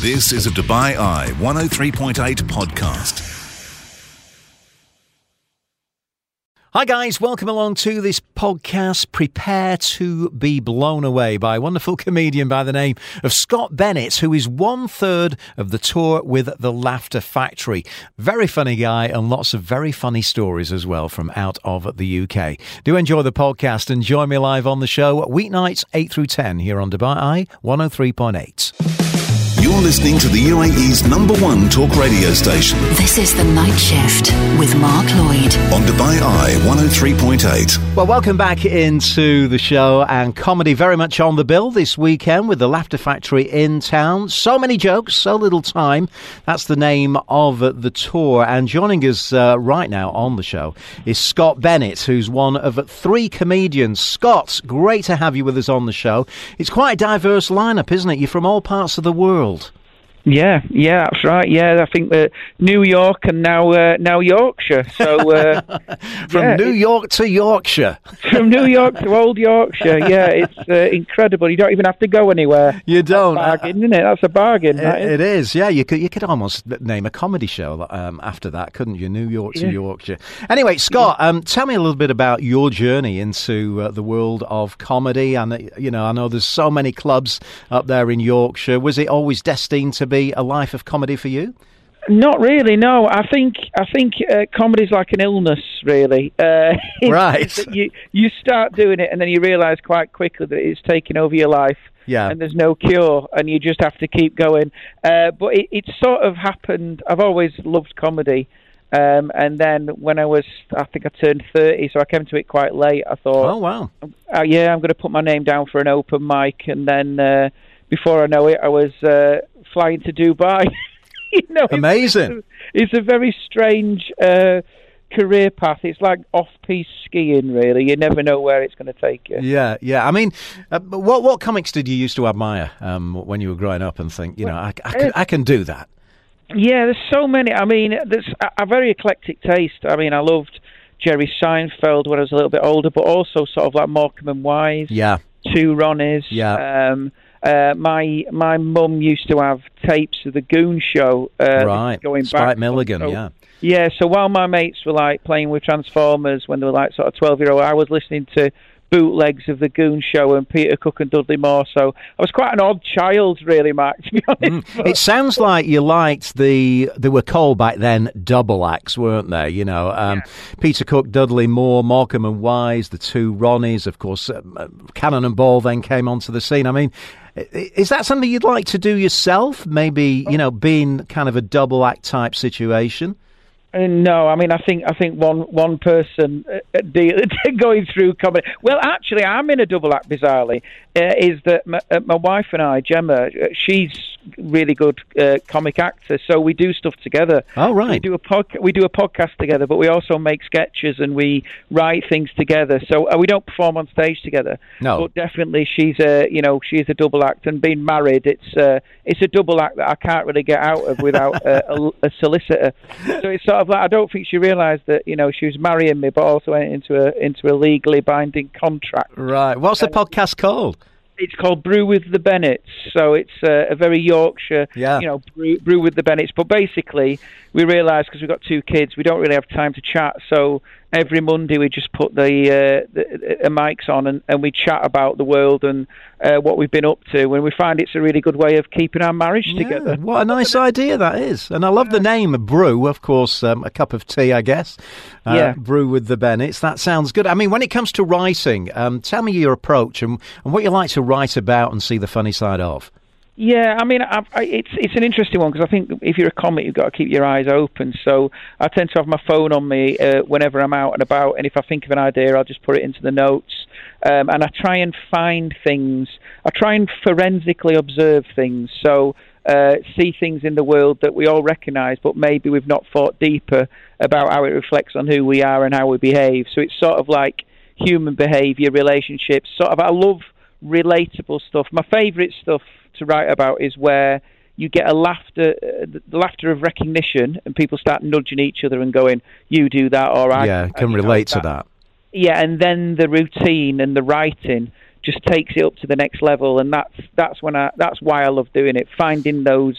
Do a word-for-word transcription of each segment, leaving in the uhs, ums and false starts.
This is a Dubai Eye one oh three point eight podcast. Hi guys, welcome along to this podcast. Prepare to be blown away by a wonderful comedian by the name of Scott Bennett, who is one third of the tour with The Laughter Factory. Very funny guy and lots of very funny stories as well from out of the U K. Do enjoy the podcast and join me live on the show weeknights eight through ten here on Dubai Eye one oh three point eight. You're listening to the U A E's number one talk radio station. This is The Night Shift with Mark Lloyd on Dubai Eye one oh three point eight. Well, welcome back into the show, and comedy very much on the bill this weekend with The Laughter Factory in town. So many jokes, so little time. That's the name of the tour. And joining us uh, right now on the show is Scott Bennett, who's one of three comedians. Scott, great to have you with us on the show. It's quite a diverse lineup, isn't it? You're from all parts of the world. Yeah, yeah, that's right. Yeah, I think uh, New York and now uh, now Yorkshire. So uh, from yeah, New York to Yorkshire, from New York to old Yorkshire. Yeah, it's uh, incredible. You don't even have to go anywhere. You don't. That's a bargain, uh, isn't it? That's a bargain. It, that is. It is. Yeah, you could you could almost name a comedy show um, after that, couldn't you? New York to yeah. Yorkshire. Anyway, Scott, yeah. um, tell me a little bit about your journey into uh, the world of comedy. And you know, I know there's so many clubs up there in Yorkshire. Was it always destined to be a life of comedy for you? Not really, no. I think I think uh, comedy's like an illness, really. Uh, right. You you start doing it and then you realise quite quickly that it's taking over your life. Yeah. And there's no cure, and you just have to keep going. Uh, but it, it sort of happened. I've always loved comedy. Um, and then when I was, I think I turned thirty, so I came to it quite late. I thought, oh, wow. Uh, yeah, I'm going to put my name down for an open mic. And then uh, before I know it, I was... Uh, flying to Dubai. You know, amazing. It's, it's a very strange uh, career path. It's like off-piste skiing, really. You never know where it's going to take you. Yeah, yeah. I mean, uh, what what comics did you used to admire um, when you were growing up and think, you well, know, I, I, can, I can do that? Yeah, there's so many. I mean, there's a, a very eclectic taste. I mean, I loved Jerry Seinfeld when I was a little bit older, but also sort of like Morecambe and Wise. Yeah. Two Ronnies. Yeah. Um, Uh, my my mum used to have tapes of the Goon Show. Uh, right, going Spike back. Milligan, so, yeah. Yeah, so while my mates were like playing with Transformers when they were like sort of twelve-year-old, I was listening to bootlegs of the Goon Show and Peter Cook and Dudley Moore. So I was quite an odd child, really, Mark, to be honest. Mm. It sounds like you liked the, they were called back then double acts, weren't they? You know, um, yeah. Peter Cook, Dudley Moore, Morecambe and Wise, the Two Ronnies, of course, um, Cannon and Ball then came onto the scene. I mean, is that something you'd like to do yourself? Maybe, you know, being kind of a double act type situation? No, I mean, I think I think one one person uh, de- going through comedy. Well, actually, I'm in a double act. Bizarrely, uh, is that my, uh, my wife and I, Gemma, uh, she's really good uh, comic actor, so we do stuff together. Oh, right. We do a pod- we do a podcast together, but we also make sketches and we write things together. So uh, we don't perform on stage together. No, but definitely she's a you know she's a double act, and being married, it's uh, it's a double act that I can't really get out of without uh, a, a solicitor. So it's sort of like, I don't think she realised that you know she was marrying me, but also went into a into a legally binding contract. Right. What's the um, podcast called? It's called Brew with the Bennetts, so it's uh, a very Yorkshire, yeah. you know, brew, brew with the Bennetts. But basically, we realised because we've got two kids, we don't really have time to chat. So every Monday, we just put the, uh, the, the mics on and, and we chat about the world and uh, what we've been up to. And we find it's a really good way of keeping our marriage yeah, together. What a nice idea that is! And I love yeah. the name Brew. Of course, um, a cup of tea, I guess. Uh, yeah. Brew with the Bennetts. That sounds good. I mean, when it comes to writing, um, tell me your approach and, and what you like to write about and see the funny side of. Yeah, I mean, I, I, it's it's an interesting one because I think if you're a comic, you've got to keep your eyes open. So I tend to have my phone on me uh, whenever I'm out and about, and if I think of an idea, I'll just put it into the notes. Um, and I try and find things. I try and forensically observe things. So uh, see things in the world that we all recognise, but maybe we've not thought deeper about how it reflects on who we are and how we behave. So it's sort of like human behaviour, relationships. Sort of, I love relatable stuff. My favourite stuff to write about is where you get a laughter, uh, the laughter of recognition, and people start nudging each other and going, "You do that," or "I yeah, can relate to that." that. Yeah, and then the routine and the writing just takes it up to the next level. And that's that's when I that's why I love doing it. Finding those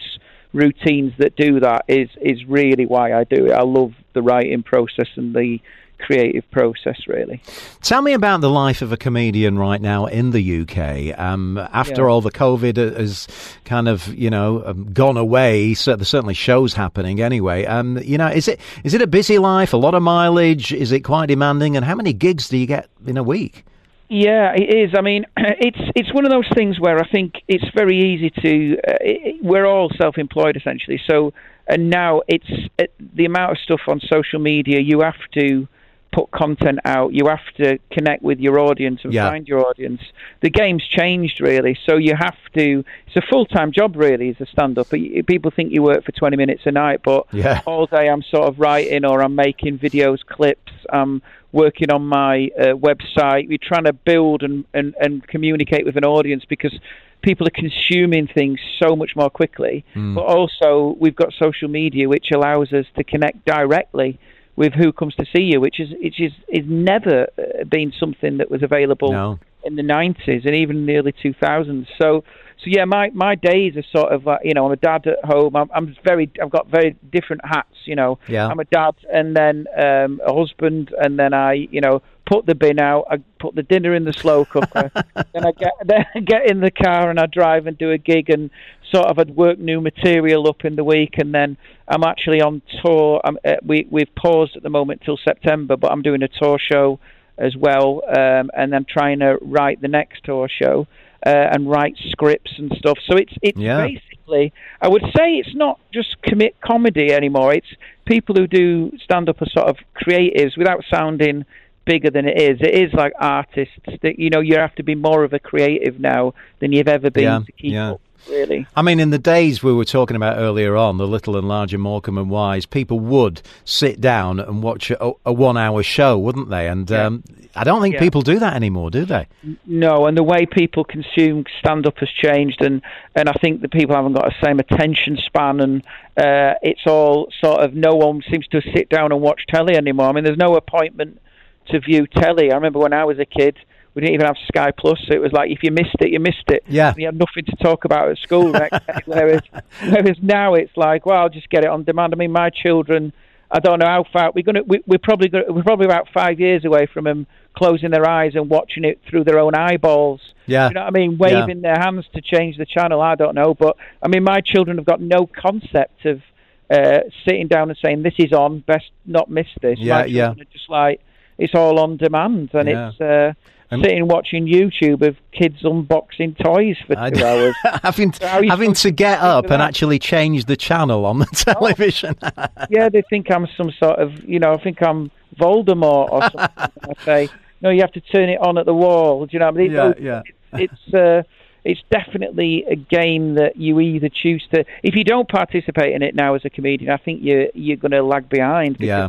routines that do that is is really why I do it. I love the writing process and the creative process, really. Tell me about the life of a comedian right now in the U K. Um, after yeah. all the COVID has kind of, you know, gone away, so there's certainly shows happening anyway. Um, you know, is it is it a busy life, a lot of mileage? Is it quite demanding? And how many gigs do you get in a week? Yeah, it is. I mean, it's it's one of those things where I think it's very easy to... Uh, it, we're all self-employed, essentially. So, and now it's uh, the amount of stuff on social media, you have to put content out, you have to connect with your audience and yeah. find your audience. The game's changed, really, so you have to, it's a full-time job, really, as a stand-up. People think you work for twenty minutes a night, but yeah. all day I'm sort of writing, or I'm making videos, clips, I'm working on my uh, website. We're trying to build and, and, and communicate with an audience, because people are consuming things so much more quickly, mm. but also we've got social media, which allows us to connect directly with who comes to see you, which is which is is never been something that was available no. in the nineties and even in the early two thousands. So, so yeah, my, my days are sort of like, you know, I'm a dad at home. I'm, I'm very I've got very different hats. You know, yeah. I'm a dad, and then um, a husband, and then I, you know, put the bin out. I put the dinner in the slow cooker. then I get then I get in the car and I drive and do a gig, and sort of I'd work new material up in the week, and then I'm actually on tour. I'm, uh, we, we've paused at the moment till September, but I'm doing a tour show as well, um, and I'm trying to write the next tour show uh, and write scripts and stuff. So it's it's yeah. basically, I would say it's not just commit comedy anymore. It's people who do stand-up are sort of creatives, without sounding bigger than it is. It is like artists that, you know, you have to be more of a creative now than you've ever been yeah, to keep yeah. up, really. I mean, in the days we were talking about earlier on, the little and larger Morecambe and Wise, people would sit down and watch a, a one-hour show, wouldn't they? And yeah. um, I don't think yeah. people do that anymore, do they? No, and the way people consume stand-up has changed, and, and I think that people haven't got the same attention span, and uh, it's all sort of, no one seems to sit down and watch telly anymore. I mean, there's no appointment to view telly. I remember when I was a kid, we didn't even have Sky Plus, so it was like, if you missed it, you missed it. Yeah. You had nothing to talk about at school. Right? whereas, whereas now it's like, well, I'll just get it on demand. I mean, my children, I don't know how far, we're gonna, we, we're probably gonna, we're probably about five years away from them closing their eyes and watching it through their own eyeballs. Yeah. You know what I mean? Waving yeah. their hands to change the channel, I don't know. But, I mean, my children have got no concept of uh, sitting down and saying, this is on, best not miss this. Yeah, my children yeah. are just like, it's all on demand, and yeah. it's uh, um, sitting watching YouTube of kids unboxing toys for two hours. having so having to get up and actually change the channel on the television. Oh. yeah, they think I'm some sort of, you know, I think I'm Voldemort or something. I say, no, you have to turn it on at the wall. Do you know what I mean? It, yeah, yeah. It, it's, uh, it's definitely a game that you either choose to... If you don't participate in it now as a comedian, I think you're, you're going to lag behind, because... Yeah.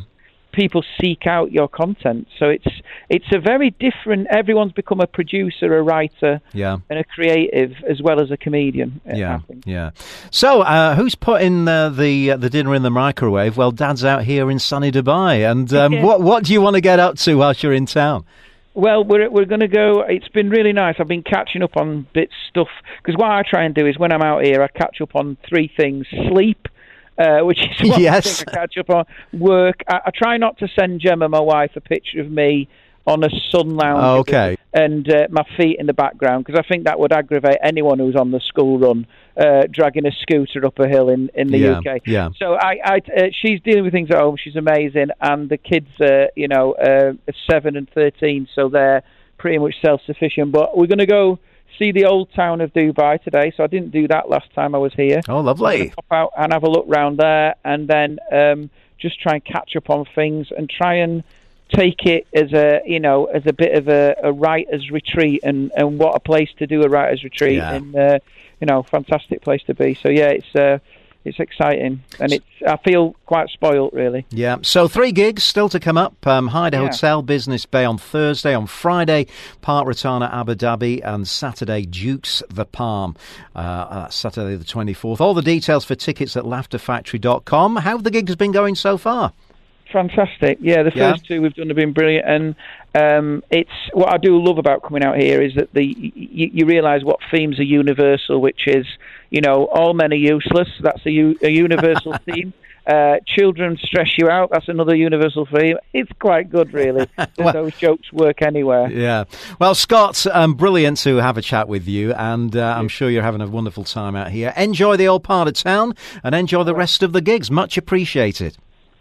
people seek out your content, so it's it's a very different. Everyone's become a producer, a writer, yeah. and a creative as well as a comedian. Yeah, yeah. So uh, who's putting uh, the uh, the dinner in the microwave? Well, Dad's out here in sunny Dubai, and um, yeah. what what do you want to get up to whilst you're in town? Well, we're we're going to go. It's been really nice. I've been catching up on bits stuff, because what I try and do is when I'm out here, I catch up on three things: sleep. Uh, which is one yes. thing I catch up on. Work. I, I try not to send Gemma, my wife, a picture of me on a sun lounge okay. and uh, my feet in the background, because I think that would aggravate anyone who's on the school run, uh, dragging a scooter up a hill in, in the yeah. U K. Yeah. So I, I, uh, she's dealing with things at home. She's amazing, and the kids are, you know, uh, seven and thirteen, so they're pretty much self-sufficient. But we're going to go see the old town of Dubai today, so I didn't do that last time I was here. Oh, lovely. So pop out and have a look round there, and then um, just try and catch up on things, and try and take it as a, you know, as a bit of a, a writer's retreat, and, and what a place to do a writer's retreat, yeah. and, uh, you know, fantastic place to be. So, yeah, it's... Uh, It's exciting, and it's. I feel quite spoilt, really. Yeah, so three gigs still to come up. Um, Hyde yeah. Hotel, Business Bay on Thursday. On Friday, Park Rotana, Abu Dhabi, and Saturday, Dukes the Palm. Uh, that's Saturday the twenty-fourth. All the details for tickets at laughter factory dot com. How have the gigs been going so far? Fantastic. Yeah, the yeah. first two we've done have been brilliant. And um, it's what I do love about coming out here is that the you, you realise what themes are universal, which is, you know, all men are useless. That's a, u- a universal theme. Uh, children stress you out. That's another universal theme. It's quite good, really. Well, those jokes work anywhere. Yeah. Well, Scott, um, brilliant to have a chat with you, and uh, I'm sure you're having a wonderful time out here. Enjoy the old part of town and enjoy the rest of the gigs. Much appreciated.